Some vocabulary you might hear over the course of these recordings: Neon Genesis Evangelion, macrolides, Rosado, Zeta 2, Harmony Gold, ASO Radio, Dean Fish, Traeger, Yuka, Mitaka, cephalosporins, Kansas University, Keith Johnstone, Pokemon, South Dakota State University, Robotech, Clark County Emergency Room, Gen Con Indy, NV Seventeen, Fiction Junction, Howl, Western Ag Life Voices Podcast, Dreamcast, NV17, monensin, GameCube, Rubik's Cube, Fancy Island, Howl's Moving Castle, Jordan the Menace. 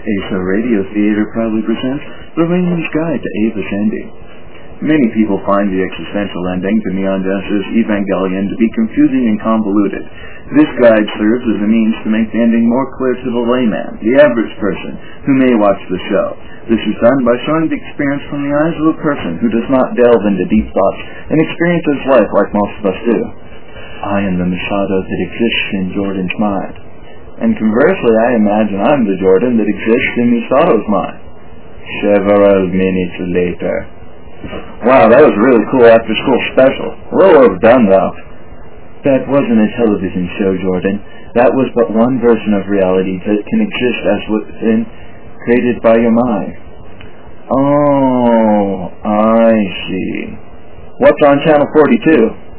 ASO Radio Theater proudly presents The Layman's Guide to Avis Ending. Many people find the existential ending to Neon Genesis Evangelion to be confusing and convoluted. This guide serves as a means to make the ending more clear to the layman, the average person, who may watch the show. This is done by showing the experience from the eyes of a person who does not delve into deep thoughts and experiences life like most of us do. I am the Machado that exists in Jordan's mind. And conversely, I imagine I'm the Jordan that exists in Masado's mind. Several minutes later. Wow, that was a really cool after-school special. A little overdone, though. That wasn't a television show, Jordan. That was but one version of reality that can exist as within, created by your mind. Oh, I see. What's on Channel 42?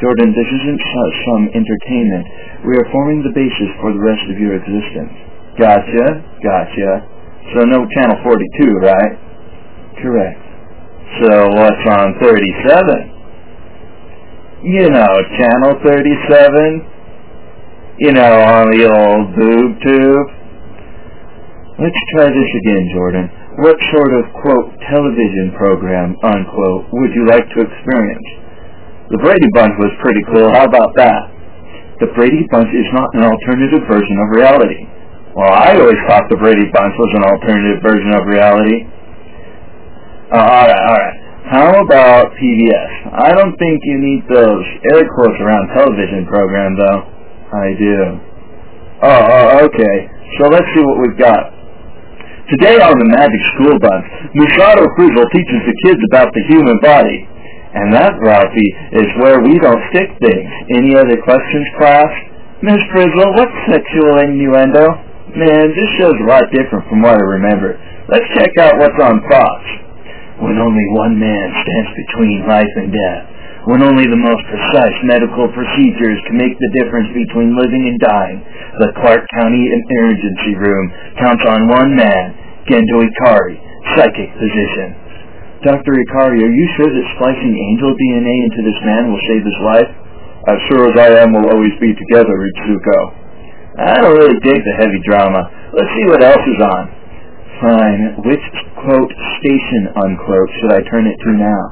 Jordan, this isn't some entertainment. We are forming the basis for the rest of your existence. Gotcha. So no Channel 42, right? Correct. So what's on 37? You know, Channel 37? You know, on the old boob tube? Let's try this again, Jordan. What sort of, quote, television program, unquote, would you like to experience? The Brady Bunch was pretty cool. How about that? The Brady Bunch is not an alternative version of reality. Well, I always thought the Brady Bunch was an alternative version of reality. Alright. How about PBS? I don't think you need those air quotes around television program, though. I do. Okay. So let's see what we've got. Today on the Magic School Bunch, Machado Frizzle teaches the kids about the human body. And that, Ralphie, is where we don't stick things. Any other questions, class? Miss Frizzle, what's sexual innuendo? Man, this show's a lot different from what I remember. Let's check out what's on Fox. When only one man stands between life and death. When only the most precise medical procedures can make the difference between living and dying. The Clark County Emergency Room counts on one man, Genjo Ikari, psychic physician. Dr. Ikari, are you sure that splicing angel DNA into this man will save his life? As sure as I am, we'll always be together, Ritsuko. I don't really dig the heavy drama. Let's see what else is on. Fine. Which, quote, station, unquote, should I turn it to now?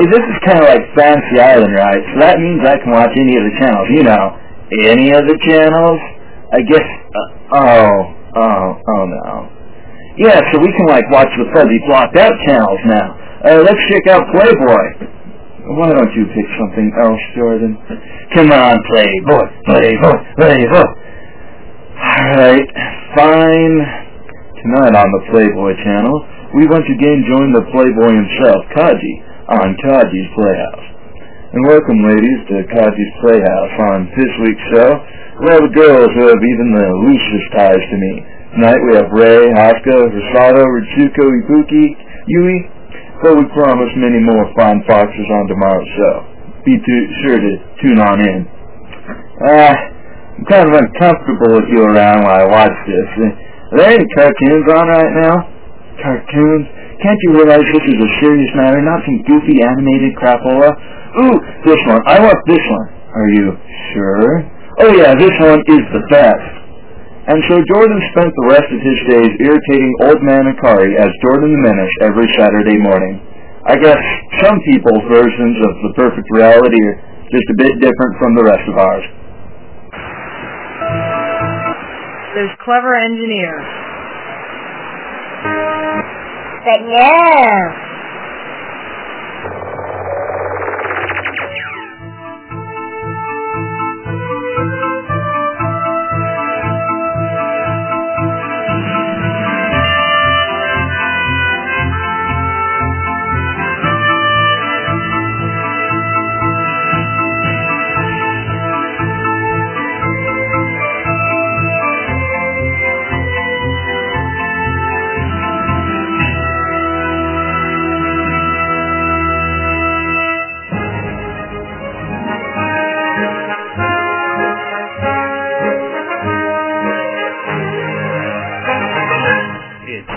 Hey, this is kind of like Fancy Island, right? So that means I can watch any of the channels. You know, any of the channels? I guess, no. Yeah, so we can, like, watch the fuzzy blocked-out channels now. Let's check out Playboy. Why don't you pick something else, Jordan? Come on, Playboy. Alright, fine. Tonight on the Playboy channel, we once again join the Playboy himself, Kaji, on Kaji's Playhouse. And welcome, ladies, to Kaji's Playhouse on this week's show. We're the girls who have even the loosest ties to me. Tonight we have Rey, Hoska, Rosado, Ritsuko, Yui, but we promise many more fine foxes on tomorrow's show. Be sure to tune on in. I'm kind of uncomfortable with you around while I watch this. Are there any cartoons on right now? Cartoons? Can't you realize this is a serious matter, not some goofy animated crapola? Ooh, this one. I want this one. Are you sure? Oh yeah, this one is the best. And so Jordan spent the rest of his days irritating old man Akari as Jordan the Menace every Saturday morning. I guess some people's versions of the perfect reality are just a bit different from the rest of ours. There's clever engineers. But yeah.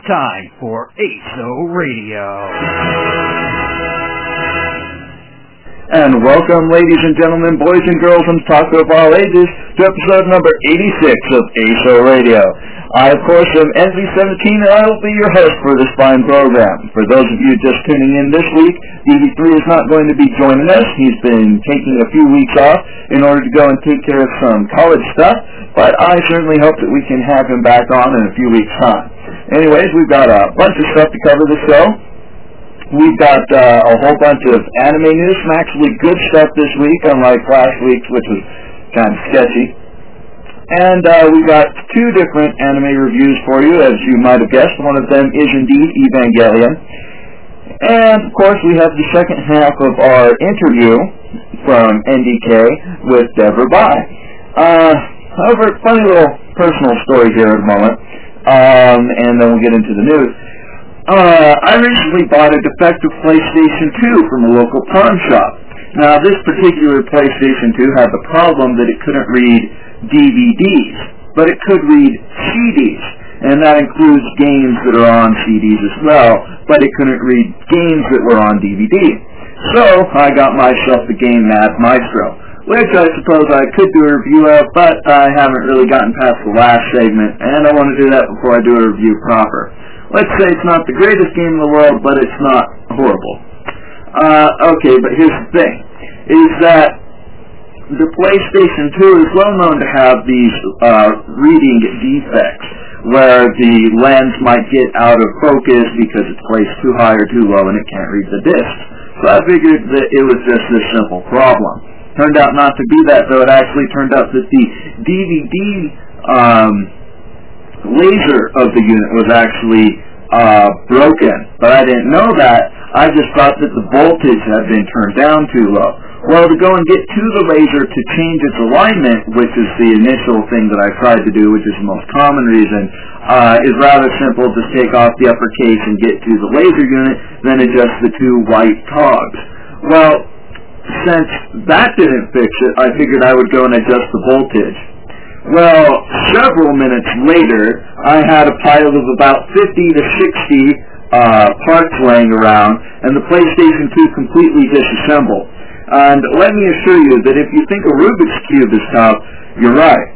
Time for ASO Radio. And welcome, ladies and gentlemen, boys and girls, and talk of all ages, to episode number 86 of ASO Radio. I, of course, am NV17, and I will be your host for this fine program. For those of you just tuning in this week, DB3 is not going to be joining us. He's been taking a few weeks off in order to go and take care of some college stuff, but I certainly hope that we can have him back on in a few weeks' time. Anyways, we've got a bunch of stuff to cover this show. We've got a whole bunch of anime news, some actually good stuff this week, unlike last week's, which was kind of sketchy. And we got two different anime reviews for you, as you might have guessed. One of them is indeed Evangelion. And, of course, we have the second half of our interview from NDK with Deborah Baye. However, funny little personal story here in a moment, and then we'll get into the news. I recently bought a defective PlayStation 2 from a local pawn shop. Now, this particular PlayStation 2 had the problem that it couldn't read DVDs, but it could read CDs, and that includes games that are on CDs as well, but it couldn't read games that were on DVD. So, I got myself the game Mad Maestro, which I suppose I could do a review of, but I haven't really gotten past the last segment, and I want to do that before I do a review proper. Let's say it's not the greatest game in the world, but it's not horrible. Okay, but here's the thing, is that the PlayStation 2 is well known to have these reading defects, where the lens might get out of focus because it's placed too high or too low and it can't read the disc. So I figured that it was just this simple problem. Turned out not to be that, though. It actually turned out that the DVD laser of the unit was actually broken, but I didn't know that. I just thought that the voltage had been turned down too low. Well, to go and get to the laser to change its alignment, which is the initial thing that I tried to do, which is the most common reason, is rather simple. Just take off the upper case and get to the laser unit, then adjust the two white cogs. Well, since that didn't fix it, I figured I would go and adjust the voltage. Well, several minutes later, I had a pile of about 50 to 60 parts laying around, and the PlayStation 2 completely disassembled. And let me assure you that if you think a Rubik's Cube is tough, you're right.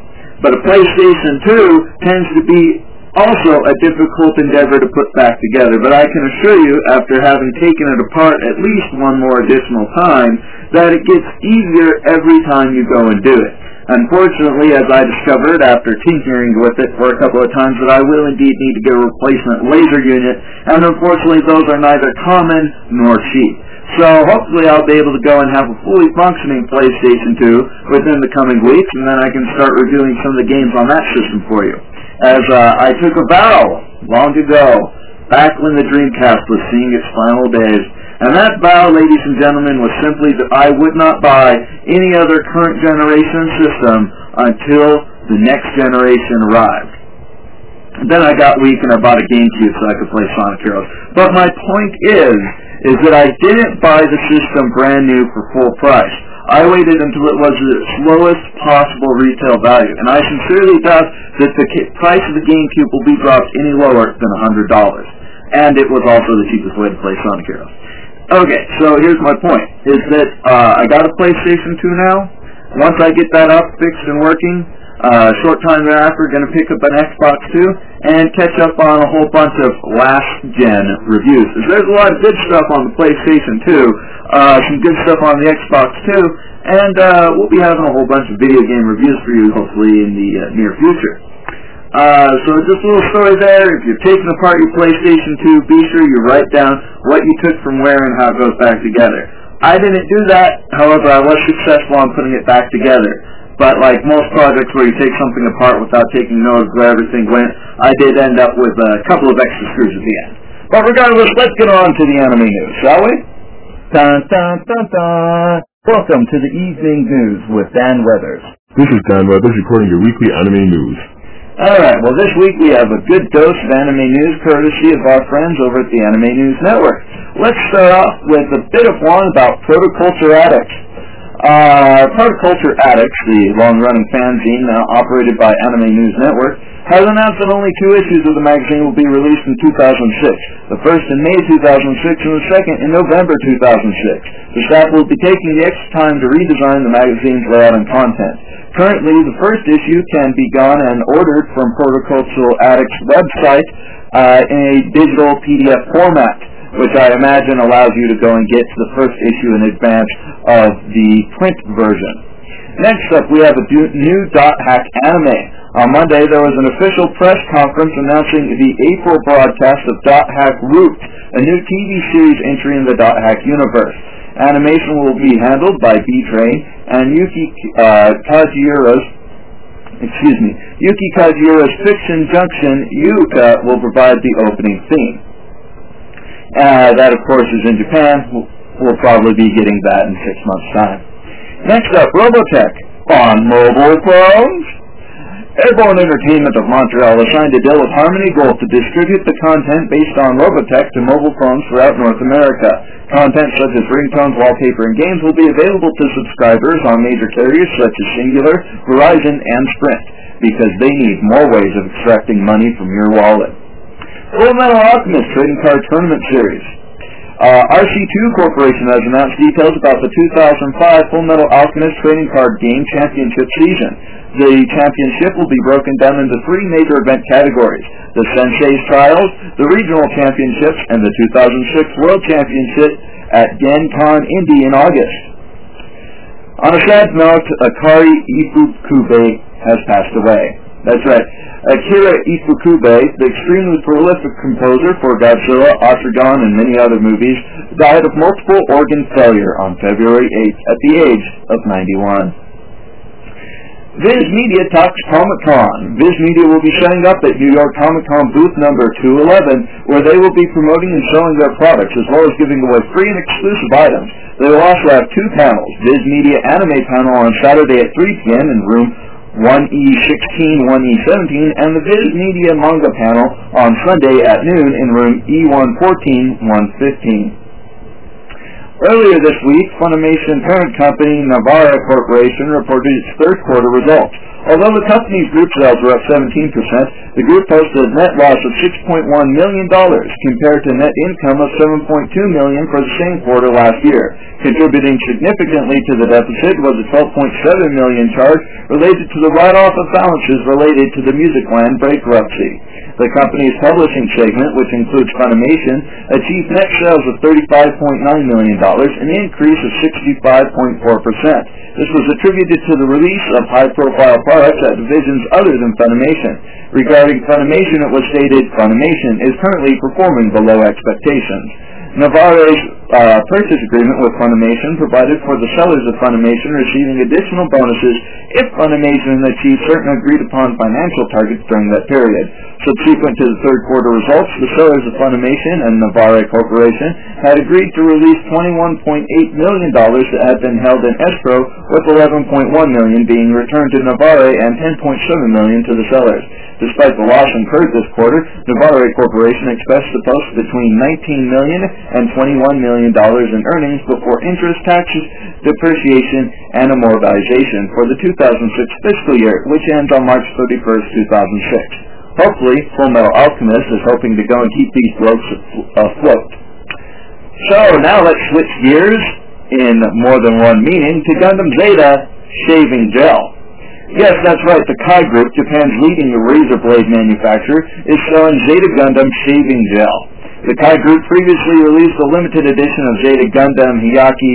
But a PlayStation 2 tends to be also a difficult endeavor to put back together. But I can assure you, after having taken it apart at least one more additional time, that it gets easier every time you go and do it. Unfortunately, as I discovered after tinkering with it for a couple of times, that I will indeed need to get a replacement laser unit, and unfortunately those are neither common nor cheap. So hopefully I'll be able to go and have a fully functioning PlayStation 2 within the coming weeks, and then I can start reviewing some of the games on that system for you. As I took a vow long ago, back when the Dreamcast was seeing its final days, and that vow, ladies and gentlemen, was simply that I would not buy any other current generation system until the next generation arrived. And then I got weak and I bought a GameCube so I could play Sonic Heroes. But my point is that I didn't buy the system brand new for full price. I waited until it was at its lowest possible retail value, and I sincerely doubt that the price of the GameCube will be dropped any lower than $100. And it was also the cheapest way to play Sonic Heroes. Okay, so here's my point, is that I got a PlayStation 2 now. Once I get that up, fixed and working, short time thereafter, going to pick up an Xbox 2 and catch up on a whole bunch of last-gen reviews. There's a lot of good stuff on the PlayStation 2, some good stuff on the Xbox 2, and we'll be having a whole bunch of video game reviews for you, hopefully, in the near future. So just a little story there. If you're taking apart your PlayStation 2, be sure you write down what you took from where and how it goes back together. I didn't do that, however, I was successful in putting it back together. But like most projects where you take something apart without taking note of where everything went, I did end up with a couple of extra screws at the end. But regardless, let's get on to the anime news, shall we? Dun, dun, dun, dun. Welcome to the evening news with Dan Weathers. This is Dan Weathers recording your weekly anime news. Alright, well this week we have a good dose of anime news courtesy of our friends over at the Anime News Network. Let's start off with a bit of one about Protoculture Addicts. Protoculture Addicts, the long-running fanzine now operated by Anime News Network, has announced that only two issues of the magazine will be released in 2006, the first in May 2006 and the second in November 2006. The staff will be taking the extra time to redesign the magazine's layout and content. Currently, the first issue can be gone and ordered from Protoculture Addicts' website in a digital PDF format, which I imagine allows you to go and get the first issue in advance of the print version. Next up, we have a new Dot Hack anime. On Monday, there was an official press conference announcing the April broadcast of Dot Hack Root, a new TV series entry in the Dot Hack universe. Animation will be handled by B-Train and Yuki Kajiura's Fiction Junction, Yuka, will provide the opening theme. That, of course, is in Japan. We'll probably be getting that in 6 months' time. Next up, Robotech on mobile phones. Airborne Entertainment of Montreal assigned a deal with Harmony Gold to distribute the content based on Robotech to mobile phones throughout North America. Content such as ringtones, wallpaper, and games will be available to subscribers on major carriers such as Singular, Verizon, and Sprint, because they need more ways of extracting money from your wallet. Full Metal Alchemist Trading Card Tournament Series. RC2 Corporation has announced details about the 2005 Full Metal Alchemist Trading Card Game Championship season. The championship will be broken down into three major event categories: the Sensei's Trials, the Regional Championships, and the 2006 World Championship at Gen Con Indy in August. On a sad note, Akari Ifukube has passed away. That's right. Akari Ifukube, the extremely prolific composer for Godzilla, Otragon, and many other movies, died of multiple organ failure on February 8th at the age of 91. Viz Media talks Comic-Con. Viz Media will be showing up at New York Comic-Con booth number 211, where they will be promoting and selling their products, as well as giving away free and exclusive items. They will also have two panels, Viz Media Anime Panel on Saturday at 3 p.m. in room 1E16, 1E17, and the Viz Media Manga Panel on Sunday at noon in room E114, 115. Earlier this week, Funimation parent company Navarre Corporation reported its third quarter results. Although the company's group sales were up 17%, the group posted a net loss of $6.1 million compared to net income of $7.2 million for the same quarter last year. Contributing significantly to the deficit was a $12.7 million charge related to the write-off of balances related to the Musicland bankruptcy. The company's publishing segment, which includes Funimation, achieved net sales of $35.9 million, an increase of 65.4%. This was attributed to the release of high-profile products at divisions other than Funimation. Regarding Funimation, it was stated, Funimation is currently performing below expectations. Navarre's purchase agreement with Funimation provided for the sellers of Funimation receiving additional bonuses if Funimation achieves certain agreed-upon financial targets during that period. Subsequent to the third quarter results, the sellers of Funimation and Navarre Corporation had agreed to release $21.8 million that had been held in escrow, with $11.1 million being returned to Navarre and $10.7 million to the sellers. Despite the loss incurred this quarter, Navarre Corporation expects to post between $19 million and $21 million in earnings before interest, taxes, depreciation, and amortization for the 2006 fiscal year, which ends on March 31st, 2006. Hopefully, Full Metal Alchemist is hoping to go and keep these blokes afloat. So now let's switch gears, in more than one meaning, to Gundam Zeta Shaving Gel. Yes, that's right, the Kai Group, Japan's leading razor blade manufacturer, is selling Zeta Gundam Shaving Gel. The Kai Group previously released a limited edition of Zeta Gundam Hiyaki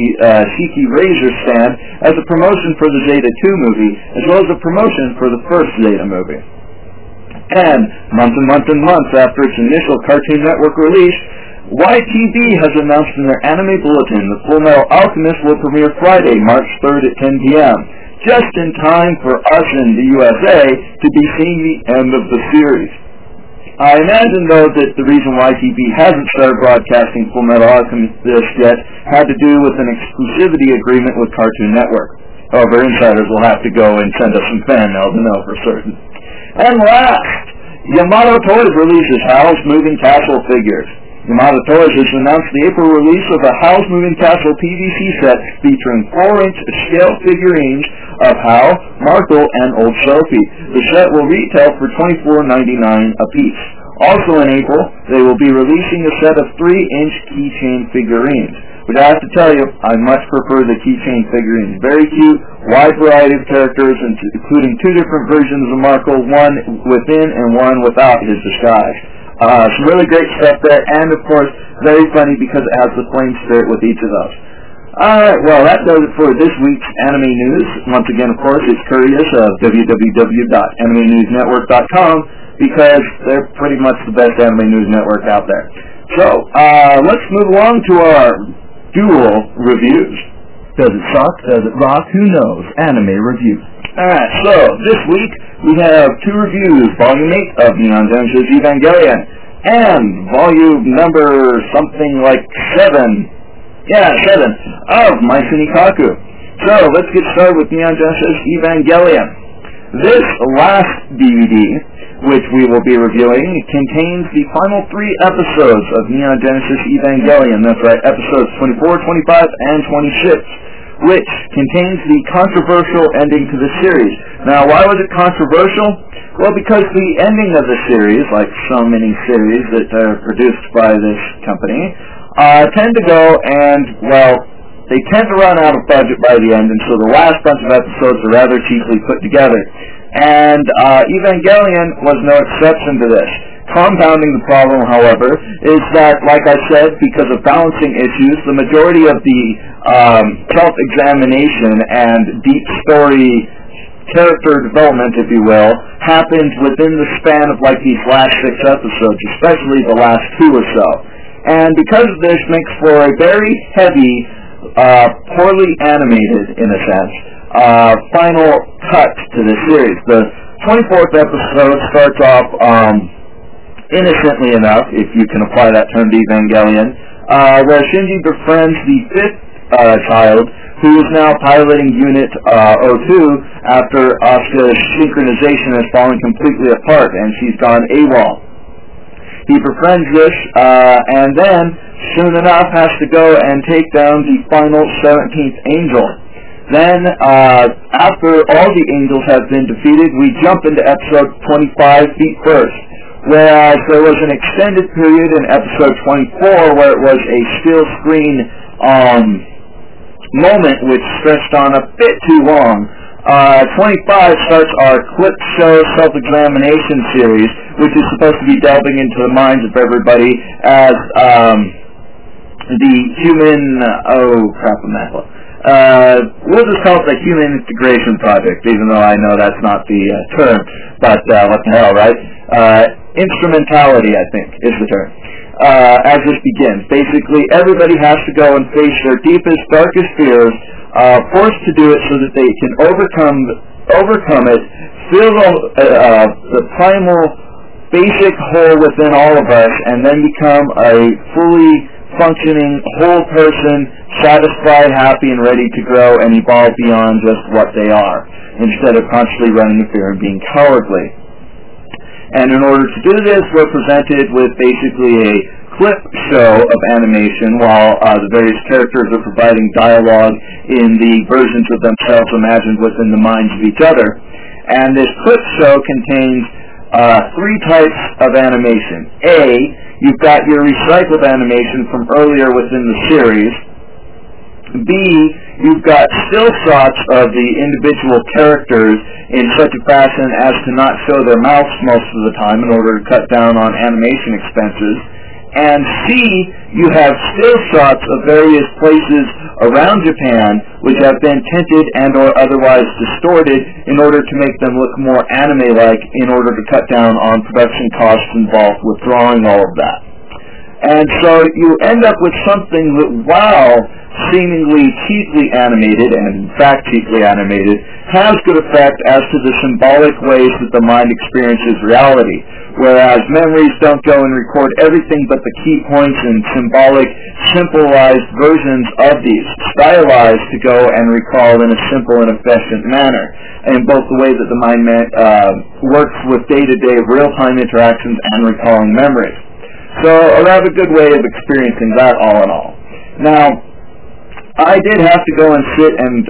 Shiki Razor Stand as a promotion for the Zeta 2 movie, as well as a promotion for the first Zeta movie. And months after its initial Cartoon Network release, YTV has announced in their anime bulletin that Full Metal Alchemist will premiere Friday, March 3rd at 10 p.m., just in time for us in the USA to be seeing the end of the series. I imagine, though, that the reason YTV hasn't started broadcasting Full Metal Alchemist yet had to do with an exclusivity agreement with Cartoon Network. However, insiders will have to go and send us some fan mail to know for certain. And last, Yamato Toys releases Howl's Moving Castle figures. Yamada Toys has announced the April release of a Howl's Moving Castle PVC set featuring 4-inch scale figurines of Howl, Markle, and Old Sophie. The set will retail for $24.99 apiece. Also in April, they will be releasing a set of 3-inch keychain figurines. But I have to tell you, I much prefer the keychain figurines. Very cute, wide variety of characters, including two different versions of Markle, one within and one without his disguise. Some really great stuff there, and of course, very funny because it has the flame spirit with each of those. Alright, well, that does it for this week's Anime News. Once again, of course, it's Curious of www.animenewsnetwork.com because they're pretty much the best anime news network out there. So, let's move along to our dual reviews. Does it suck? Does it rock? Who knows? Anime review. Alright, so this week we have two reviews, Volume 8 of Neon Genesis Evangelion and Volume number something like 7, yeah, 7, of My Sunikaku. So let's get started with Neon Genesis Evangelion. This last DVD, which we will be reviewing, contains the final 3 episodes of Neon Genesis Evangelion. That's right, episodes 24, 25, and 26. Which contains the controversial ending to the series. Now, why was it controversial? Well, because the ending of the series, like so many series that are produced by this company, tend to go and, well, they tend to run out of budget by the end, and so the last bunch of episodes are rather cheaply put together. And Evangelion was no exception to this. Compounding the problem, however, is that, like I said, because of balancing issues, the majority of the self-examination and deep story character development, if you will, happened within the span of like these last 6 episodes, especially the last 2 or so. And because of this, makes for a very heavy, poorly animated, in a sense, final cut to the series. The 24th episode starts off innocently enough, if you can apply that term to Evangelion, where Shinji befriends the 5th child, who is now piloting Unit 02 after Asuka's synchronization has fallen completely apart and she's gone AWOL. He befriends this, and then, soon enough, has to go and take down the final 17th angel. Then, after all the angels have been defeated, we jump into episode 25 feet first. Whereas there was an extended period in episode 24 where it was a still screen moment which stretched on a bit too long. 25 starts our clip show self-examination series, which is supposed to be delving into the minds of everybody as the human... oh, crap, I'm at one. We'll just call it the Human Integration Project, even though I know that's not the term, but what the hell, right? Instrumentality, I think, is the term. As this begins, basically everybody has to go and face their deepest, darkest fears, forced to do it so that they can overcome it, fill the primal, basic hole within all of us, and then become a fully functioning whole person, satisfied, happy, and ready to grow and evolve beyond just what they are, instead of constantly running in fear and being cowardly. And in order to do this, we're presented with basically a clip show of animation while the various characters are providing dialogue in the versions of themselves imagined within the minds of each other. And this clip show contains 3 types of animation. A, you've got your recycled animation from earlier within the series. B, you've got still shots of the individual characters in such a fashion as to not show their mouths most of the time in order to cut down on animation expenses. And C, you have still shots of various places around Japan which have been tinted and or otherwise distorted in order to make them look more anime-like in order to cut down on production costs involved with drawing all of that. And so you end up with something that, while seemingly cheaply animated, and in fact cheaply animated, has good effect as to the symbolic ways that the mind experiences reality. Whereas memories don't go and record everything but the key points and symbolic, symbolized versions of these, stylized to go and recall in a simple and efficient manner. In both the way that the mind works with day-to-day real-time interactions and recalling memories. So a rather good way of experiencing that all in all. Now, I did have to go and sit and,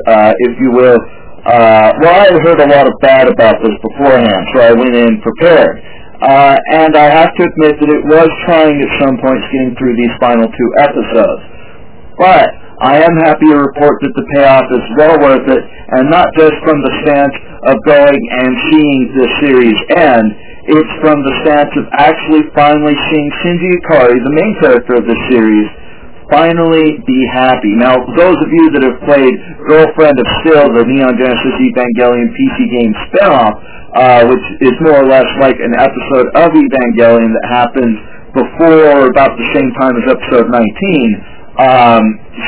if you will, well, I had heard a lot of bad about this beforehand, so I went in prepared. And I have to admit that it was trying at some points getting through these final two episodes. But I am happy to report that the payoff is well worth it, and not just from the stance of going and seeing this series end, it's from the stance of actually finally seeing Genjo Ikari, the main character of this series, finally be happy. Now, those of you that have played Girlfriend of Steel, the Neon Genesis Evangelion PC game spinoff, which is more or less like an episode of Evangelion that happens before or about the same time as episode 19,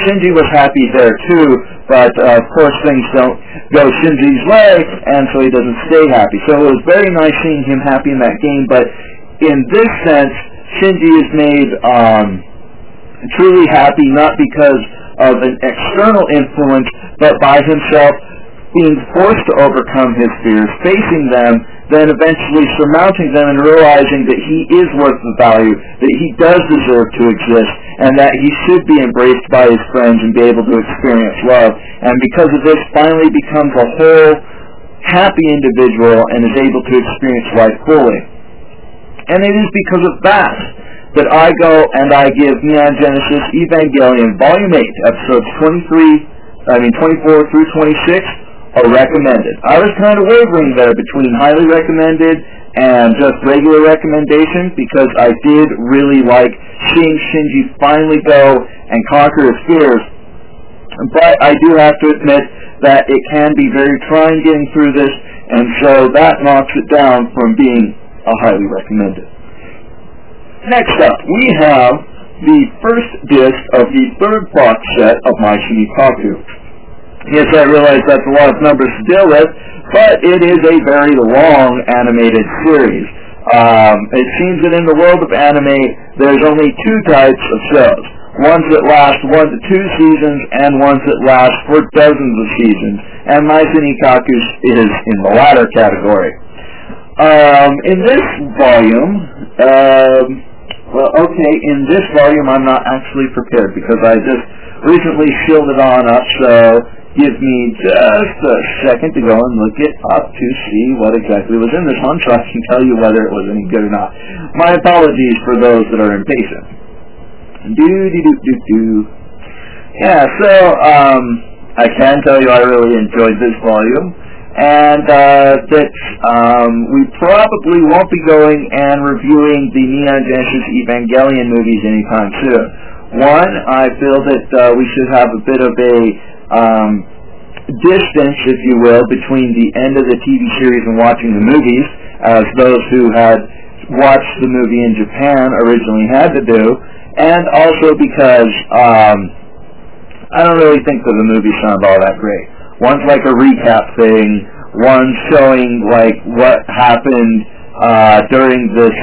Shinji was happy there too, but of course things don't go Shinji's way, and so he doesn't stay happy. So it was very nice seeing him happy in that game, but in this sense, Shinji is made truly happy, not because of an external influence, but by himself being forced to overcome his fears, facing them, then eventually surmounting them and realizing that he is worth the value, that he does deserve to exist, and that he should be embraced by his friends and be able to experience love. And because of this, finally becomes a whole, happy individual and is able to experience life fully. And it is because of that that I go and I give Neon Genesis Evangelion Volume 8, episodes 24 through 26, are recommended. I was kind of wavering there between highly recommended and just regular recommendation, because I did really like seeing Shinji finally go and conquer his fears, but I do have to admit that it can be very trying getting through this, and so that knocks it down from being a highly recommended. Next up, we have the first disc of the third box set of My Shinikaku. Yes, I realize that's a lot of numbers to deal with, but it is a very long animated series. It seems that in the world of anime, there's only two types of shows. Ones that last 1 to 2 seasons, and ones that last for dozens of seasons. And My Shinikaku is in the latter category. In this volume, I'm not actually prepared, because I just recently shielded on up, so give me just a second to go and look it up to see what exactly was in this one, so I can tell you whether it was any good or not. My apologies for those that are impatient. Yeah, so I can tell you I really enjoyed this volume, and that we probably won't be going and reviewing the Neon Genesis Evangelion movies anytime soon. One, I feel that we should have a bit of a distance, if you will, between the end of the TV series and watching the movies, as those who had watched the movie in Japan originally had to do, and also because I don't really think that the movies sound all that great. One's like a recap thing, one's showing like what happened during this.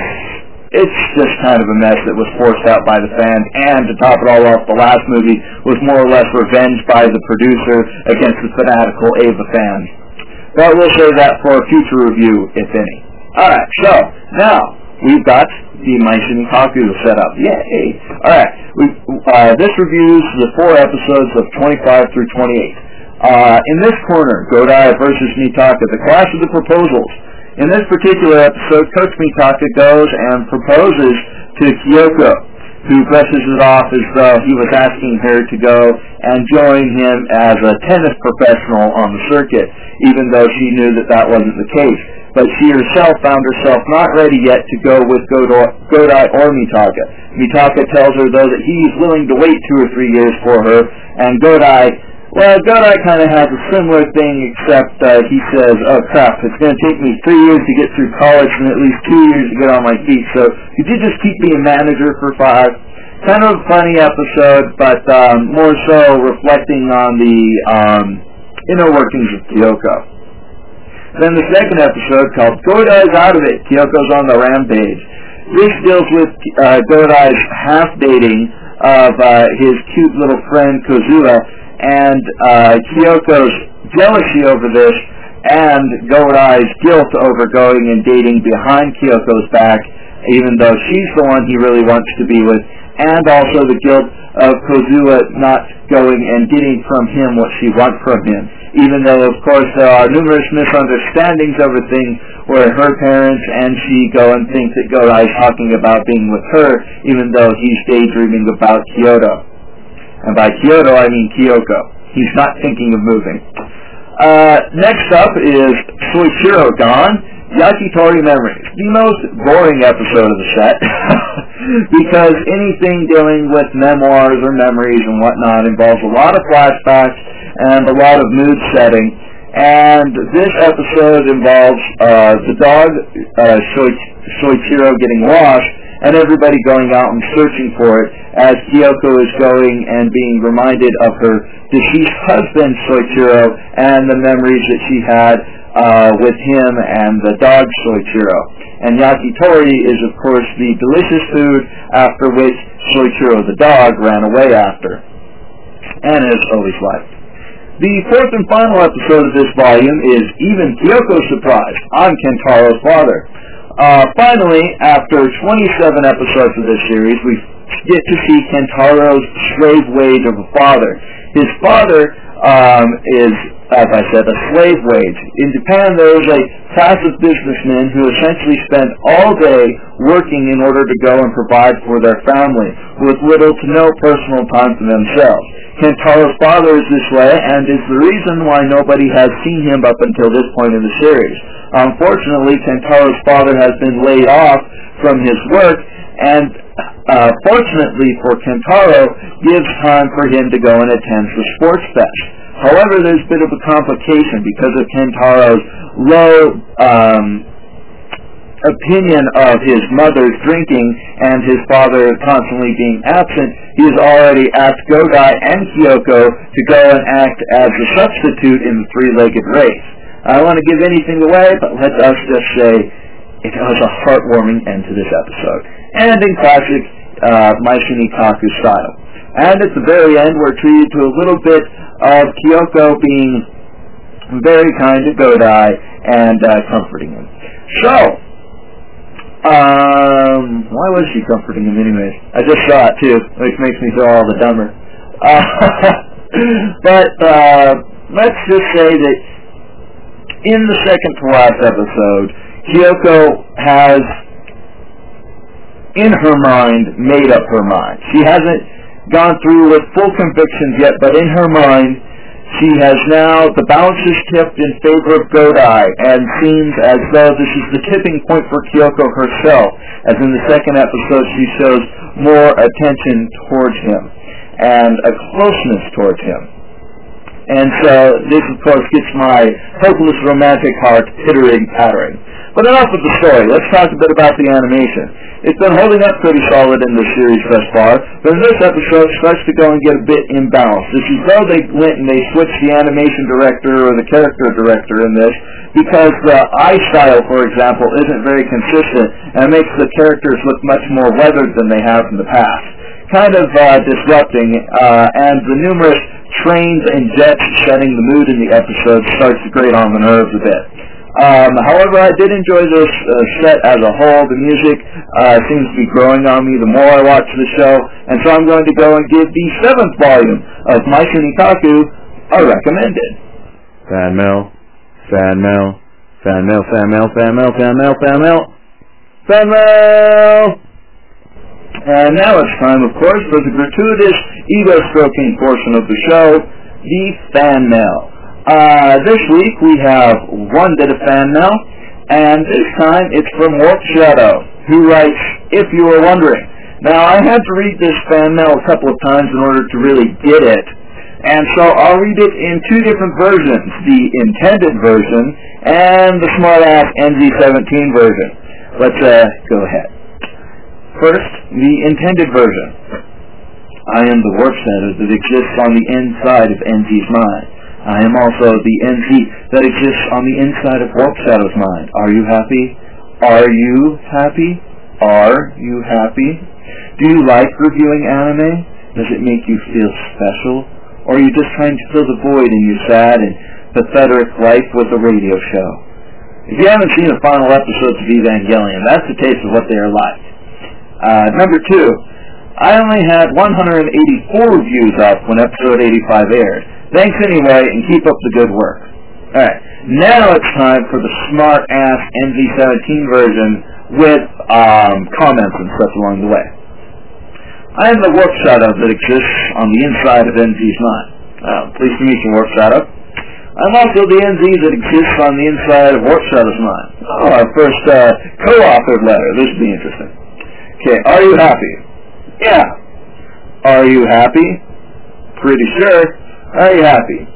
It's just kind of a mess that was forced out by the fans, and to top it all off, the last movie was more or less revenge by the producer against the fanatical Ava fans. But we'll save that for a future review, if any. Alright, so, now, we've got the My Shinikaku set up. Yay! Alright, this reviews the 4 episodes of 25 through 28. In this corner, Godai versus Mitaka, the clash of the proposals. In this particular episode, Coach Mitaka goes and proposes to Kyoko, who brushes it off as though he was asking her to go and join him as a tennis professional on the circuit, even though she knew that that wasn't the case. But she herself found herself not ready yet to go with Godai or Mitaka. Mitaka tells her, though, that he's willing to wait 2 or 3 years for her, and Godai kind of has a similar thing, except he says, oh crap, it's going to take me 3 years to get through college and at least 2 years to get on my feet, so could you just keep being a manager for 5? Kind of a funny episode, but more so reflecting on the inner workings of Kyoko. Then the second episode, called Godai's Out of It, Kyoko's on the Rampage. This deals with Godai's half-dating of his cute little friend Kozua, and Kyoko's jealousy over this, and Godai's guilt over going and dating behind Kyoko's back, even though she's the one he really wants to be with, and also the guilt of Kozua not going and getting from him what she wants from him, even though, of course, there are numerous misunderstandings over things where her parents and she go and think that Gorai is talking about being with her, even though he's daydreaming about Kyoto. And by Kyoto, I mean Kyoko. He's not thinking of moving. Next up is Suichiro Gon. Yakitori Memories, the most boring episode of the set, because anything dealing with memoirs or memories and whatnot involves a lot of flashbacks and a lot of mood setting, and this episode involves the dog, Soichiro, getting lost, and everybody going out and searching for it, as Kyoko is going and being reminded of her deceased husband, Soichiro, and the memories that she had with him and the dog Soichiro. And yakitori is, of course, the delicious food after which Soichiro the dog ran away after, and is always liked. The fourth and final episode of this volume is Even Kyoko's Surprise. I'm Kentaro's father. Finally, after 27 episodes of this series, we get to see Kentaro's slave wage of a father. His father is, as I said, a slave wage. In Japan, there is a class of businessmen who essentially spend all day working in order to go and provide for their family, with little to no personal time for themselves. Kentaro's father is this way, and is the reason why nobody has seen him up until this point in the series. Unfortunately, Kentaro's father has been laid off from his work, and fortunately for Kentaro, gives time for him to go and attend the sports fest. However, there's a bit of a complication because of Kentaro's low opinion of his mother's drinking and his father constantly being absent. He has already asked Godai and Kyoko to go and act as a substitute in the three-legged race. I don't want to give anything away, but let us just say it has a heartwarming end to this episode, and in classic Maishin Ikaku style. And at the very end, we're treated to a little bit of Kyoko being very kind to Godai and comforting him. So, why was she comforting him anyways? I just saw it too, which makes me feel all the dumber. But let's just say that in the second to last episode, Kyoko has, in her mind, made up her mind. She hasn't gone through with full convictions yet, but in her mind, she has now, the balance is tipped in favor of Godai, and seems as though this is the tipping point for Kyoko herself, as in the second episode she shows more attention towards him, and a closeness towards him. And so, this of course gets my hopeless romantic heart pittering-pattering. But enough with the story, let's talk a bit about the animation. It's been holding up pretty solid in this series thus far, but in this episode it starts to go and get a bit imbalanced. It's as though they went and they switched the animation director or the character director in this, because the eye style, for example, isn't very consistent, and makes the characters look much more weathered than they have in the past. Kind of disrupting, and the numerous trains and jets setting the mood in the episode starts to grate on the nerves a bit. However, I did enjoy this set as a whole. The music seems to be growing on me the more I watch the show, and so I'm going to go and give the 7th volume of Maishin Ikaku a recommended. Fan mail, fan mail, fan mail, fan mail, fan mail, fan mail, fan mail, fan mail! And now it's time, of course, for the gratuitous ego-stroking portion of the show, the fan mail. This week we have one bit of fan mail, and this time it's from Warp Shadow, who writes, "If you were wondering." Now, I had to read this fan mail a couple of times in order to really get it, and so I'll read it in two different versions, the intended version and the smart-ass NV17 version. Let's go ahead. First, the intended version. I am the Warp Shadow that exists on the inside of NV's mind. I am also the NV that exists on the inside of Warp Shadow's mind. Are you happy? Are you happy? Are you happy? Do you like reviewing anime? Does it make you feel special? Or are you just trying to fill the void in your sad and pathetic life with a radio show? If you haven't seen the final episodes of Evangelion, that's a taste of what they are like. Number two, I only had 184 views up when episode 85 aired. Thanks anyway, and keep up the good work. Alright, now it's time for the smart-ass NV17 version with comments and stuff along the way. I am the Warp Shadow that exists on the inside of NV's mind. Pleased to meet you, Warp Shadow. I'm also the NZ that exists on the inside of Warp Shadow's mind. Oh, our first co-authored letter. This would be interesting. Okay, are you happy? Yeah. Are you happy? Pretty sure. Are you happy?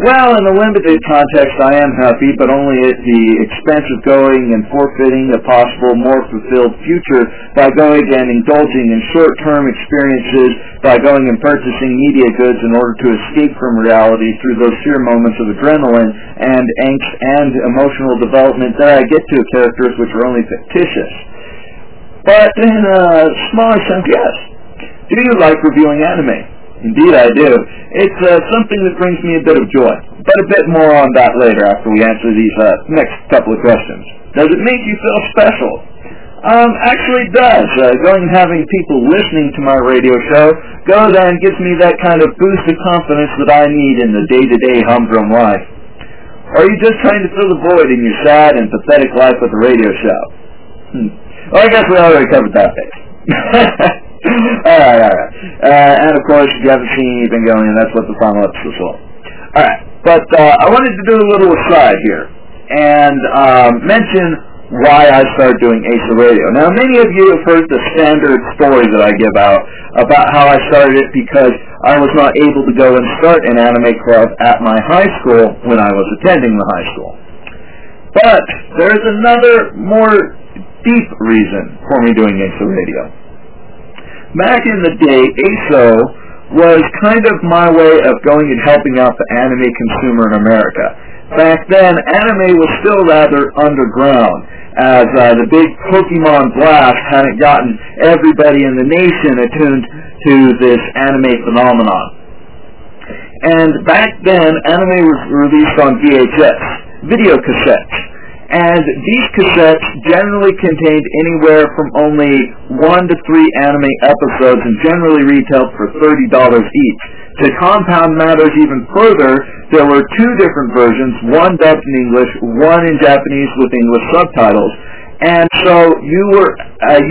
Well, in the limited context, I am happy, but only at the expense of going and forfeiting a possible more fulfilled future by going and indulging in short-term experiences, by going and purchasing media goods in order to escape from reality through those sheer moments of adrenaline and angst and emotional development that I get to characters which are only fictitious. But in a smaller sense, yes. Do you like reviewing anime? Indeed I do. It's something that brings me a bit of joy, but a bit more on that later after we answer these next couple of questions. Does it make you feel special? Actually it does. Going and having people listening to my radio show goes and gives me that kind of boost of confidence that I need in the day-to-day humdrum life. Or are you just trying to fill the void in your sad and pathetic life with a radio show? Well, I guess we already covered that bit. Alright. And of course, if you haven't seen Evangelion, that's what the final episode was. Alright, but I wanted to do a little aside here and mention why I started doing ASO Radio. Now, many of you have heard the standard story that I give out about how I started it because I was not able to go and start an anime club at my high school when I was attending the high school. But there's another, more deep reason for me doing ASO Radio. Back in the day, ASO was kind of my way of going and helping out the anime consumer in America. Back then, anime was still rather underground, as the big Pokemon Blast hadn't gotten everybody in the nation attuned to this anime phenomenon. And back then, anime was released on VHS, video cassettes. And these cassettes generally contained anywhere from only 1 to 3 anime episodes and generally retailed for $30 each. To compound matters even further, there were 2 different versions, one dubbed in English, one in Japanese with English subtitles. And so you were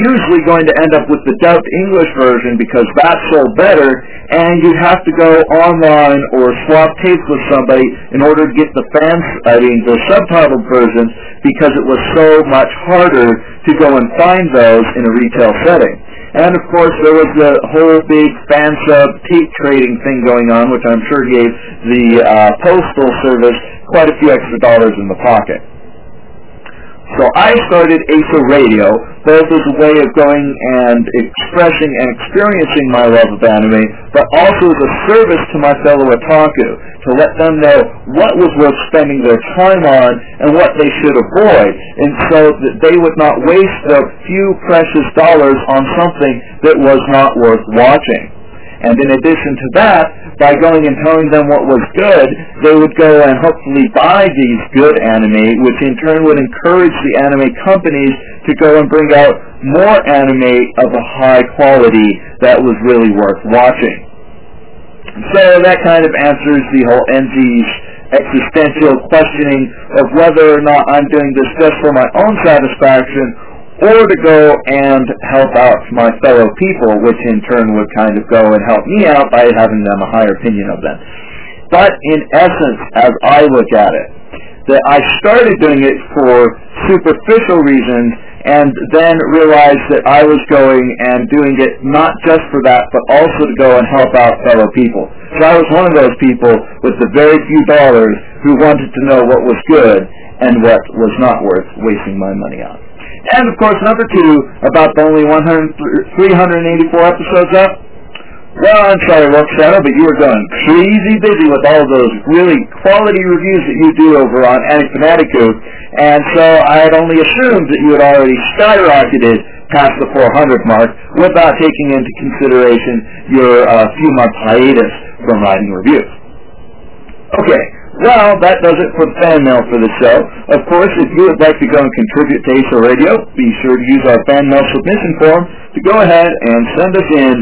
usually going to end up with the dubbed English version because that sold better, and you'd have to go online or swap tapes with somebody in order to get the the subtitled versions because it was so much harder to go and find those in a retail setting. And of course there was the whole big fan sub tape trading thing going on, which I'm sure gave the postal service quite a few extra dollars in the pocket. So I started ASO Radio both as a way of going and expressing and experiencing my love of anime, but also as a service to my fellow otaku, to let them know what was worth spending their time on and what they should avoid, and so that they would not waste their few precious dollars on something that was not worth watching. And in addition to that, by going and telling them what was good, they would go and hopefully buy these good anime, which in turn would encourage the anime companies to go and bring out more anime of a high quality that was really worth watching. So that kind of answers the whole NG's existential questioning of whether or not I'm doing this just for my own satisfaction or to go and help out my fellow people, which in turn would kind of go and help me out by having them a higher opinion of them. But in essence, as I look at it, that I started doing it for superficial reasons and then realized that I was going and doing it not just for that, but also to go and help out fellow people. So I was one of those people with the very few dollars who wanted to know what was good and what was not worth wasting my money on. And, of course, number two, about the only 384 episodes up. Well, I'm sorry, Rock Shadow, but you are going crazy busy with all those really quality reviews that you do over on Anifanatiku, and so I had only assumed that you had already skyrocketed past the 400 mark without taking into consideration your few-month hiatus from writing reviews. Okay, Well, that does it for fan mail for the show. Of course, if you would like to go and contribute to ASO Radio, be sure to use our fan mail submission form to go ahead and send us in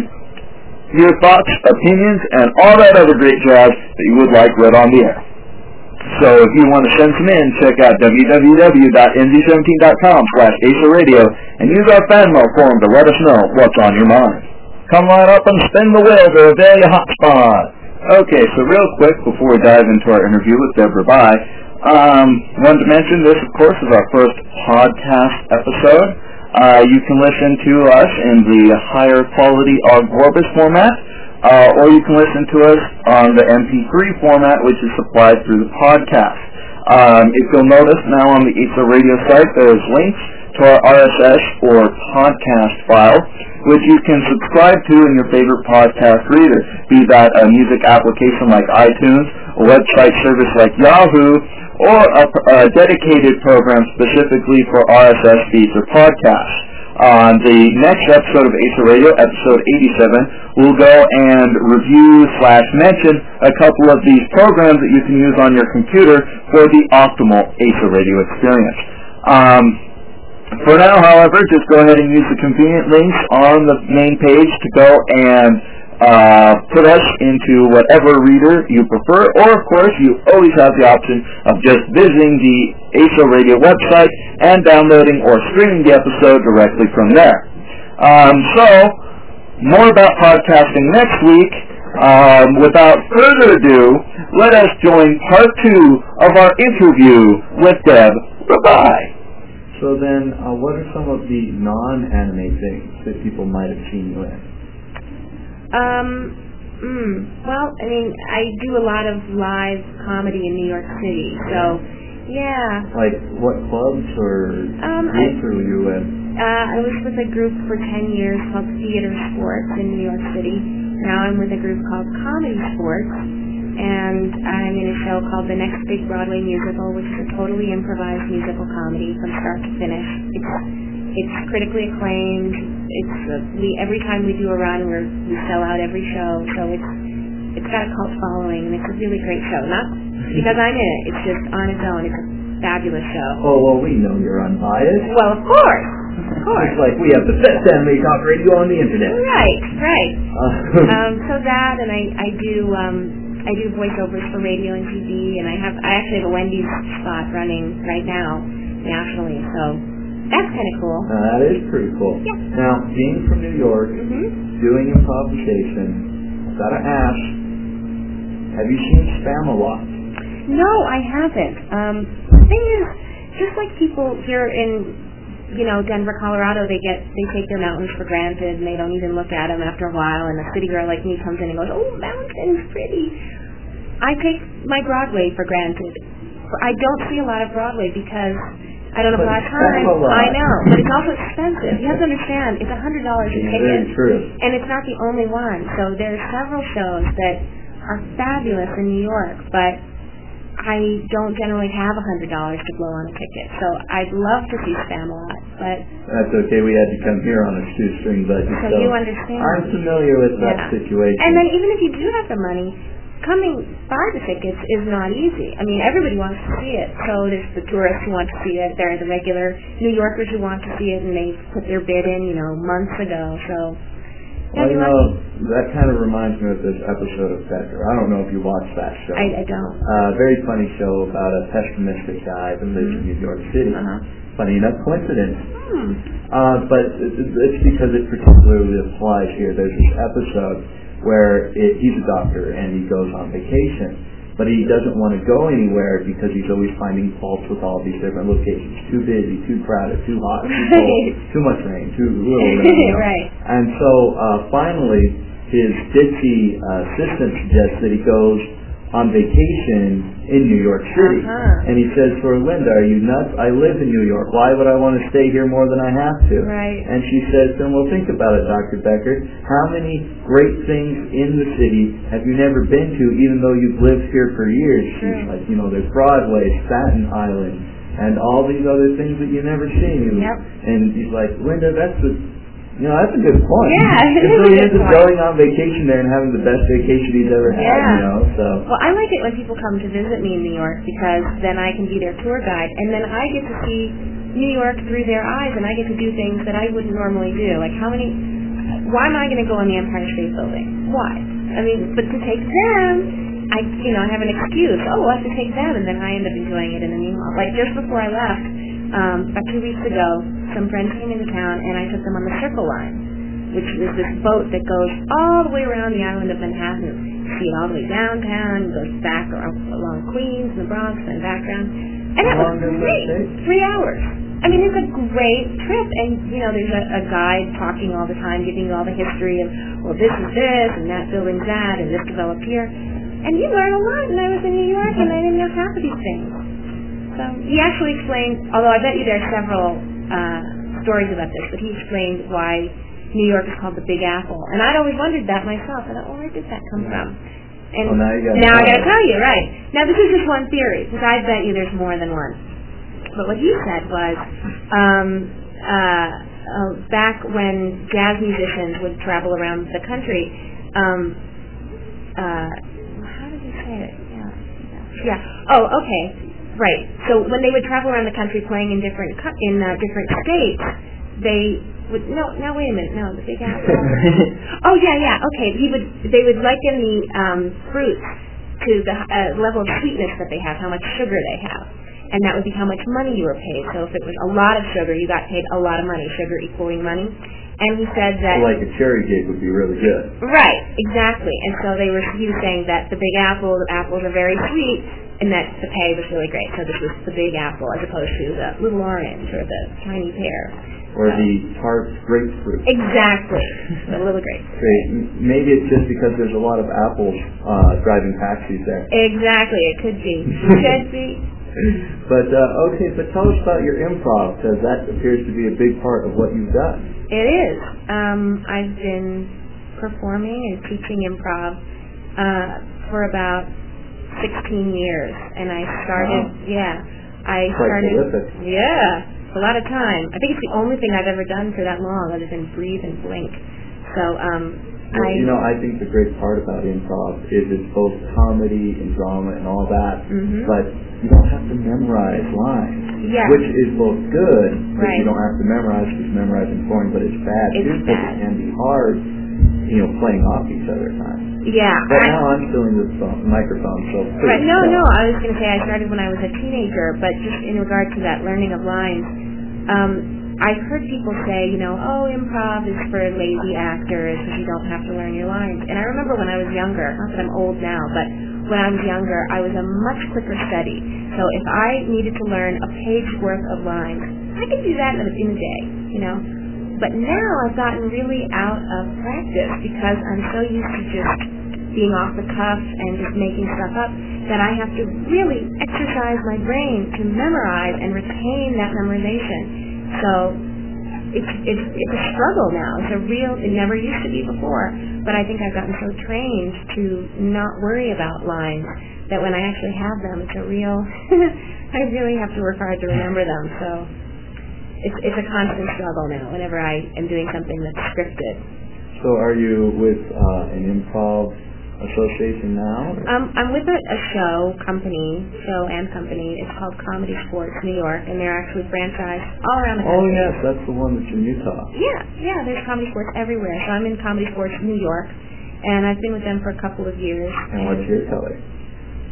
your thoughts, opinions, and all that other great jazz that you would like read on the air. So if you want to send some in, check out www.nv17.com/ASO Radio and use our fan mail form to let us know what's on your mind. Come right up and spin the wheel to reveal your hotspot. Okay, so real quick before we dive into our interview with Deborah Baye, wanted to mention this, of course, is our first podcast episode. You can listen to us in the higher quality Aug Orbis format, or you can listen to us on the MP3 format, which is supplied through the podcast. If you'll notice, now on the ASO Radio site, there's links to our RSS or podcast file, which you can subscribe to in your favorite podcast reader, be that a music application like iTunes, a website service like Yahoo, or a dedicated program specifically for RSS feeds or podcasts. On the next episode of ASO Radio, episode 87, we'll go and review/mention a couple of these programs that you can use on your computer for the optimal ASO Radio experience. For now, however, just go ahead and use the convenient links on the main page to go and put us into whatever reader you prefer, or of course you always have the option of just visiting the ASO Radio website and downloading or streaming the episode directly from there. So, more about podcasting next week. Without further ado, let us join part 2 of our interview with Deborah Baye. So then, what are some of the non-anime things that people might have seen you in? Well, I mean, I do a lot of live comedy in New York City, so, yeah. Like, what clubs or groups were you in? I was with a group for 10 years called Theater Sports in New York City. Now I'm with a group called Comedy Sports, and I'm in a show called The Next Big Broadway Musical, which is a totally improvised musical comedy from start to finish. It's critically acclaimed. Every time we do a run, we sell out every show, so it's got a cult following, and it's a really great show. Not because I'm in it. It's just on its own. It's a fabulous show. Oh, well, we know you're unbiased. Well, of course. Of course. It's like we have the best anime talk radio on the internet. Right, right. So that, and I do voiceovers for radio and TV, and I actually have a Wendy's spot running right now nationally, so that's kind of cool. That is pretty cool. Yeah. Now, being from New York, doing improvisation, I've got to ask, have you seen spam a lot? No, I haven't. The thing is, just like people here in, Denver, Colorado, they take their mountains for granted, and they don't even look at them after a while, and a city girl like me comes in and goes, oh, mountain's pretty. I take my Broadway for granted. I don't see a lot of Broadway because I don't have a lot of time. I know, but it's also expensive. You have to understand, it's $100 a ticket, and it's not the only one. So there are several shows that are fabulous in New York, but I don't generally have $100 to blow on a ticket. So I'd love to see spam a lot, but that's okay. We had to come here on a shoestring budget. So you understand. I'm familiar with that situation. And then even if you do have the money, coming by the tickets is not easy. I mean, everybody wants to see it. So there's the tourists who want to see it. There are the regular New Yorkers who want to see it, and they put their bid in, months ago. So, that kind of reminds me of this episode of Pecker. I don't know if you watched that show. I don't. Very funny show about a pessimistic guy that lives in New York City. Funny enough, coincidence. But it's because it particularly applies here. There's this episode where he's a doctor and he goes on vacation, but he doesn't want to go anywhere because he's always finding faults with all these different locations. Too busy, too crowded, too hot, too cold, too much rain, too little rain. Right. And so finally, his ditzy assistant suggests that he goes on vacation in New York City. And he says to her, Linda, are you nuts? I live in New York. Why would I want to stay here more than I have to? Right. And she says to him, well, think about it, Dr. Becker. How many great things in the city have you never been to, even though you've lived here for years? She's like, there's Broadway, Staten Island, and all these other things that you've never seen. And he's like, Linda, that's the You know, that's a good point. Yeah, it really is going on vacation there and having the best vacation he's ever had, you know, so. Well, I like it when people come to visit me in New York because then I can be their tour guide, and then I get to see New York through their eyes, and I get to do things that I wouldn't normally do. Like, how many, why am I going to go on the Empire State Building? Why? I mean, but to take them... I have an excuse. Oh, I have to take them, and then I end up enjoying it in the meanwhile. Like, just before I left, about 2 weeks ago, some friends came into town, and I took them on the Circle Line, which is this boat that goes all the way around the island of Manhattan. You see it all the way downtown, goes back along Queens and the Bronx and back down. And that was great. 3 hours. I mean, it's a great trip, and, you know, there's a guide talking all the time, giving you all the history of, well, this is this, and that building's that, and this developed here. And you learn a lot, and I was in New York, and I didn't know half of these things. So he actually explained, although I bet you there are several stories about this, but he explained why New York is called the Big Apple. And I'd always wondered that myself. I thought, well, where did that come from? And well, now I got to tell you, right. Now, this is just one theory, because I bet you there's more than one. But what he said was, back when jazz musicians would travel around the country, So when they would travel around the country playing in different states, they would the Big Apple. They would liken the fruits to the level of sweetness that they have, how much sugar they have, and that would be how much money you were paid. So if it was a lot of sugar, you got paid a lot of money. Sugar equaling money. And he said that... Like a cherry cake would be really good. Right, exactly. And so he was saying that the Big Apple, the apples are very sweet, and that the pay was really great. So this was the Big Apple as opposed to the little orange or the tiny pear. Or the tart grapefruit. Exactly, the little grapefruit. Great. Maybe it's just because there's a lot of apples driving taxis there. Exactly, it could be. It could be. But, but tell us about your improv, because that appears to be a big part of what you've done. It is. I've been performing and teaching improv for about 16 years, and I started, a lot of time. I think it's the only thing I've ever done for that long other than breathe and blink. So, I think the great part about improv is it's both comedy and drama and all that, but you don't have to memorize lines, which is both good, because you don't have to memorize, because memorizing foreign, but it's bad. It's bad. It can be hard, playing off each other at times. Yeah. But now I'm still in the microphone, so... Right, I was going to say I started when I was a teenager, but just in regard to that learning of lines, I've heard people say, improv is for lazy actors because you don't have to learn your lines. And I remember when I was younger, not that I'm old now, but when I was younger, I was a much quicker study. So if I needed to learn a page worth of lines, I could do that in a day, But now I've gotten really out of practice because I'm so used to just being off the cuff and just making stuff up that I have to really exercise my brain to memorize and retain that memorization. So it's a struggle now. It never used to be before. But I think I've gotten so trained to not worry about lines that when I actually have them, I really have to work hard to remember them. So it's a constant struggle now whenever I am doing something that's scripted. So are you with an improv association now? I'm with a show and company. It's called Comedy Sports New York, and they're actually franchised all around the country. Oh, yes, that's the one that's in Utah. Yeah, there's Comedy Sports everywhere. So I'm in Comedy Sports New York, and I've been with them for a couple of years. And what's your color?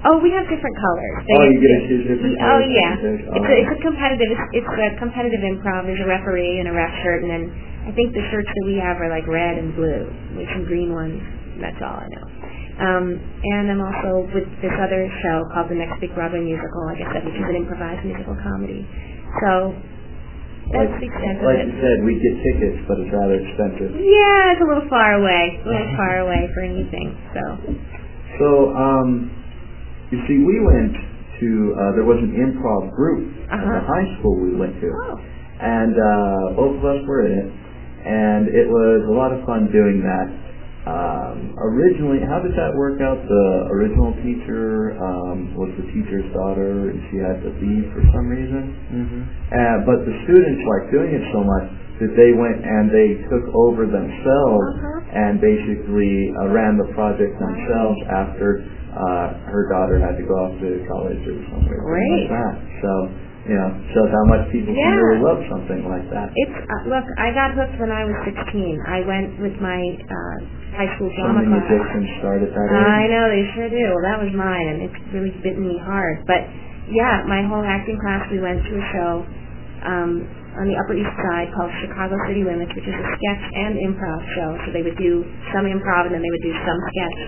Oh, we have different colors. You get to choose different colors? Oh, yeah. It's a competitive improv. There's a referee and a ref shirt, and then I think the shirts that we have are like red and blue with some green ones. That's all I know. And I'm also with this other show called The Next Big Broadway Musical, like I said, which is an improvised musical comedy. So that's the extent of it. Like you said, we get tickets, but it's rather expensive. Yeah, it's a little far away for anything. So, you see, we went to, there was an improv group at the high school we went to. Oh. And both of us were in it, and it was a lot of fun doing that. Originally, how did that work out? The original teacher was the teacher's daughter, and she had to leave for some reason. But the students liked doing it so much that they went and they took over themselves and basically ran the project themselves after her daughter had to go off to college or something like that. So, you know, shows how much people can really love something like that. It's look, I got hooked when I was 16. I went with my high school drama class. So many addictions start at that age. I know, they sure do. Well, that was mine, and it's really bitten me hard. But, yeah, my whole acting class, we went to a show on the Upper East Side called Chicago City Limits, which is a sketch and improv show. So they would do some improv and then they would do some sketch.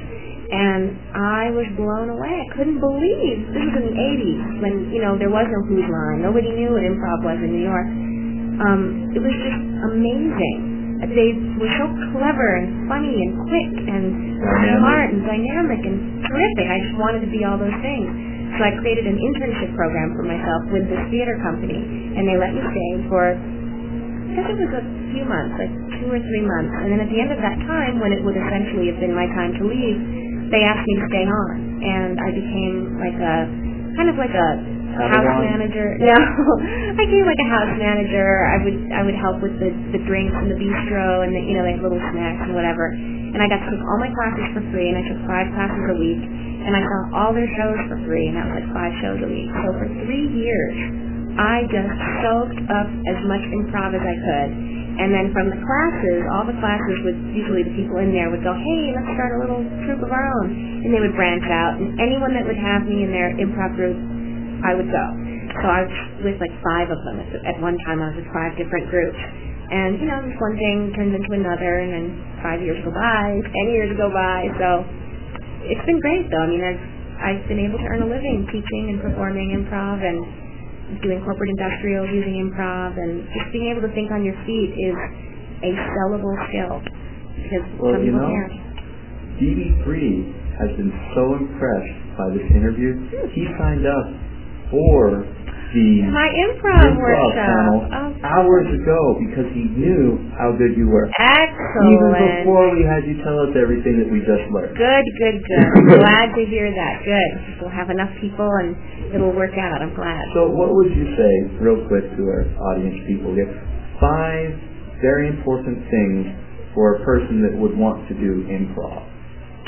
And I was blown away. I couldn't believe. This was in the 80s when, you know, there was no food line. Nobody knew what improv was in New York. It was just amazing. They were so clever and funny and quick and smart and dynamic and terrific. I just wanted to be all those things. So I created an internship program for myself with this theater company, and they let me stay for, I guess it was a few months, like 2 or 3 months. And then at the end of that time, when it would essentially have been my time to leave, they asked me to stay on, and I became like a, kind of like a house manager. No, I became like a house manager. I would help with the drinks and the bistro and the, you know, like little snacks and whatever. And I got to take all my classes for free, and I took 5 classes a week, and I saw all their shows for free, and that was like 5 shows a week. So for 3 years, I just soaked up as much improv as I could. And then from the classes, all the classes would, usually the people in there would go, hey, let's start a little troupe of our own. And they would branch out, and anyone that would have me in their improv group, I would go. So I was with like 5 of them. At one time I was with 5 different groups. And, you know, this one thing turns into another, and then 5 years go by, 10 years go by. So it's been great, though. I mean, I've been able to earn a living teaching and performing improv and doing corporate industrials using improv. And just being able to think on your feet is a sellable skill. Because well, you know, DD3 has been so impressed by this interview. He signed up for the improv panel hours ago because he knew how good you were. Excellent. Even before we had you tell us everything that we just learned. Good, good, good. I'm glad to hear that. Good. We'll have enough people and it'll work out. I'm glad. So what would you say, real quick, to our audience people? Get 5 very important things for a person that would want to do improv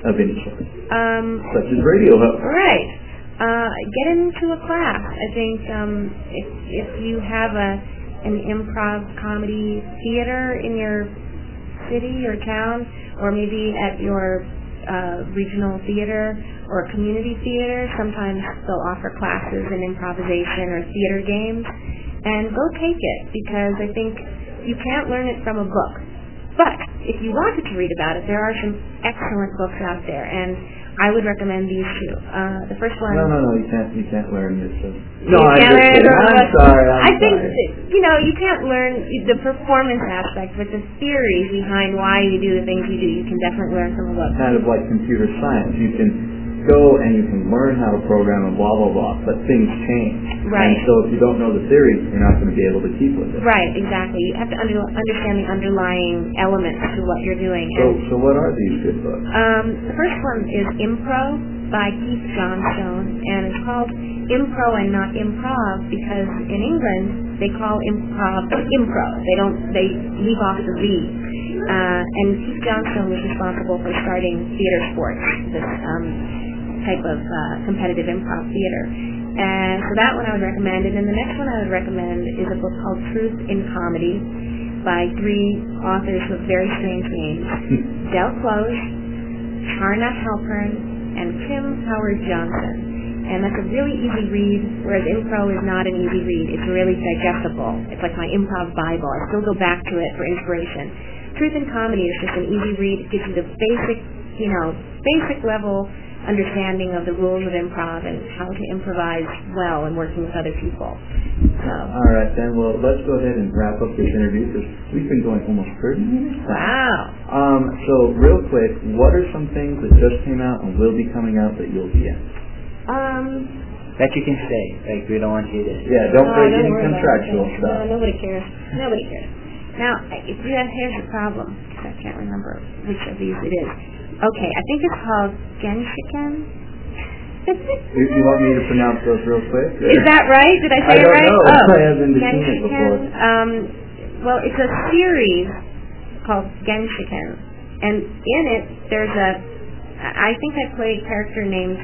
of any sort, such as radio hosts. Right. Get into a class. I think if you have an improv comedy theater in your city or town, or maybe at your regional theater or community theater, sometimes they'll offer classes in improvisation or theater games, and go take it, because I think you can't learn it from a book. But if you wanted to read about it, there are some excellent books out there, and I would recommend these 2. The first one... No, you can't learn this. No, I'm sorry. I think, you know, you can't learn the performance aspect, but the theory behind why you do the things you do, you can definitely learn from a book. Kind of like computer science. You can go and you can learn how to program and blah, blah, blah, but things change. Right. And so if you don't know the theory, you're not going to be able to keep with it. Right, exactly. You have to understand the underlying elements to what you're doing. So what are these good books? The first one is Impro by Keith Johnstone, and it's called Impro and not Improv because in England they call improv impro. They leave off the V. And Keith Johnstone was responsible for starting theater sports, this type of competitive improv theater. And so that one I would recommend. And then the next one I would recommend is a book called Truth in Comedy by 3 authors with very strange names, Del Close, Charna Halpern, and Kim Howard Johnson. And that's a really easy read, whereas Impro is not an easy read. It's really digestible. It's like my improv Bible. I still go back to it for inspiration. Truth in Comedy is just an easy read. It gives you the basic, you know, basic level understanding of the rules of improv and how to improvise well and working with other people. All right, then. Well, let's go ahead and wrap up this interview because we've been going almost 30 minutes. Wow. So real quick, what are some things that just came out and will be coming out that you'll be in? That you can say. Like, we don't want you to... Yeah, don't break any contractual stuff. No, nobody cares. Nobody cares. Now, here's the problem, because I can't remember which of these it is. Okay, I think it's called Genshiken. You want me to pronounce those real quick? Or? Is that right? Did I say it right? I don't know. I haven't seen it before. Well, it's a series called Genshiken, and in it there's a, I think I played a character named,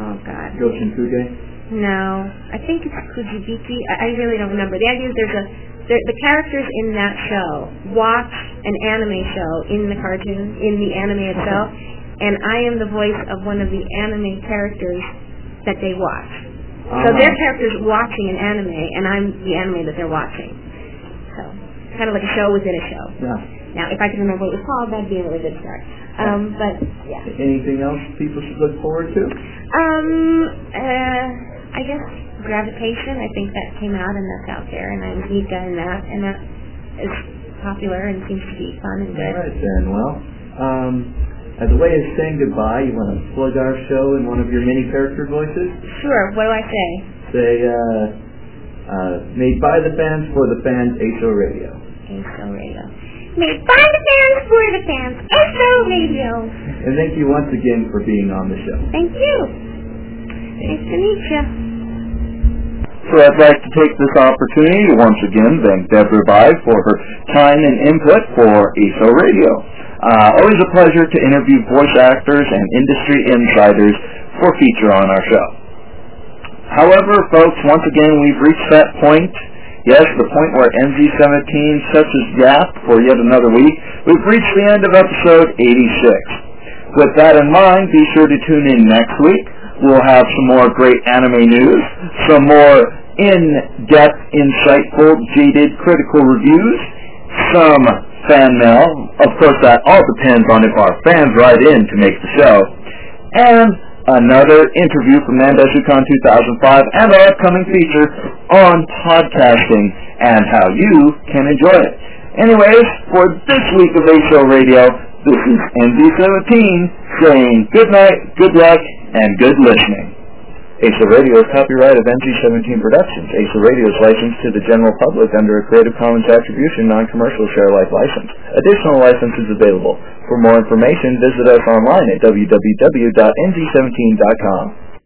oh god. Goshinfuge? No, I think it's Kujibiki. I really don't remember. The idea is there's a, the characters in that show watch an anime show in the cartoon, in the anime itself, and I am the voice of one of the anime characters that they watch. So their character's watching an anime, and I'm the anime that they're watching. So it's kind of like a show within a show. Yeah. Now, if I can remember what it was called, that'd be a really good start. But yeah. Anything else people should look forward to? I guess Gravitation. I think that came out, and that's out there, and I'm Nika in that, and that is popular and seems to be fun and good. All right then. Well, as a way of saying goodbye, you want to plug our show in one of your many character voices? Sure. What do I say? Say, made by the fans, for the fans, ASO Radio. ASO Radio. Made by the fans, for the fans, ASO Radio. And thank you once again for being on the show. Thank you. Nice to meet you. So I'd like to take this opportunity to once again thank Deborah Baye for her time and input for ASO Radio. Always a pleasure to interview voice actors and industry insiders for feature on our show. However, folks, once again, we've reached that point. Yes, the point where NV17 sets its gap for yet another week. We've reached the end of episode 86. With that in mind, be sure to tune in next week. We'll have some more great anime news, some more in-depth, insightful, jaded, critical reviews, some fan mail. Of course, that all depends on if our fans write in to make the show. And another interview from Nandesucon 2005 and our upcoming feature on podcasting and how you can enjoy it. Anyways, for this week of ASO Radio, this is NV17 saying good night, good luck, and good listening. ASO Radio is copyright of NG17 Productions. ASO Radio is licensed to the general public under a Creative Commons Attribution Non-Commercial Share-Alike license. Additional licenses available. For more information, visit us online at www.ng17.com.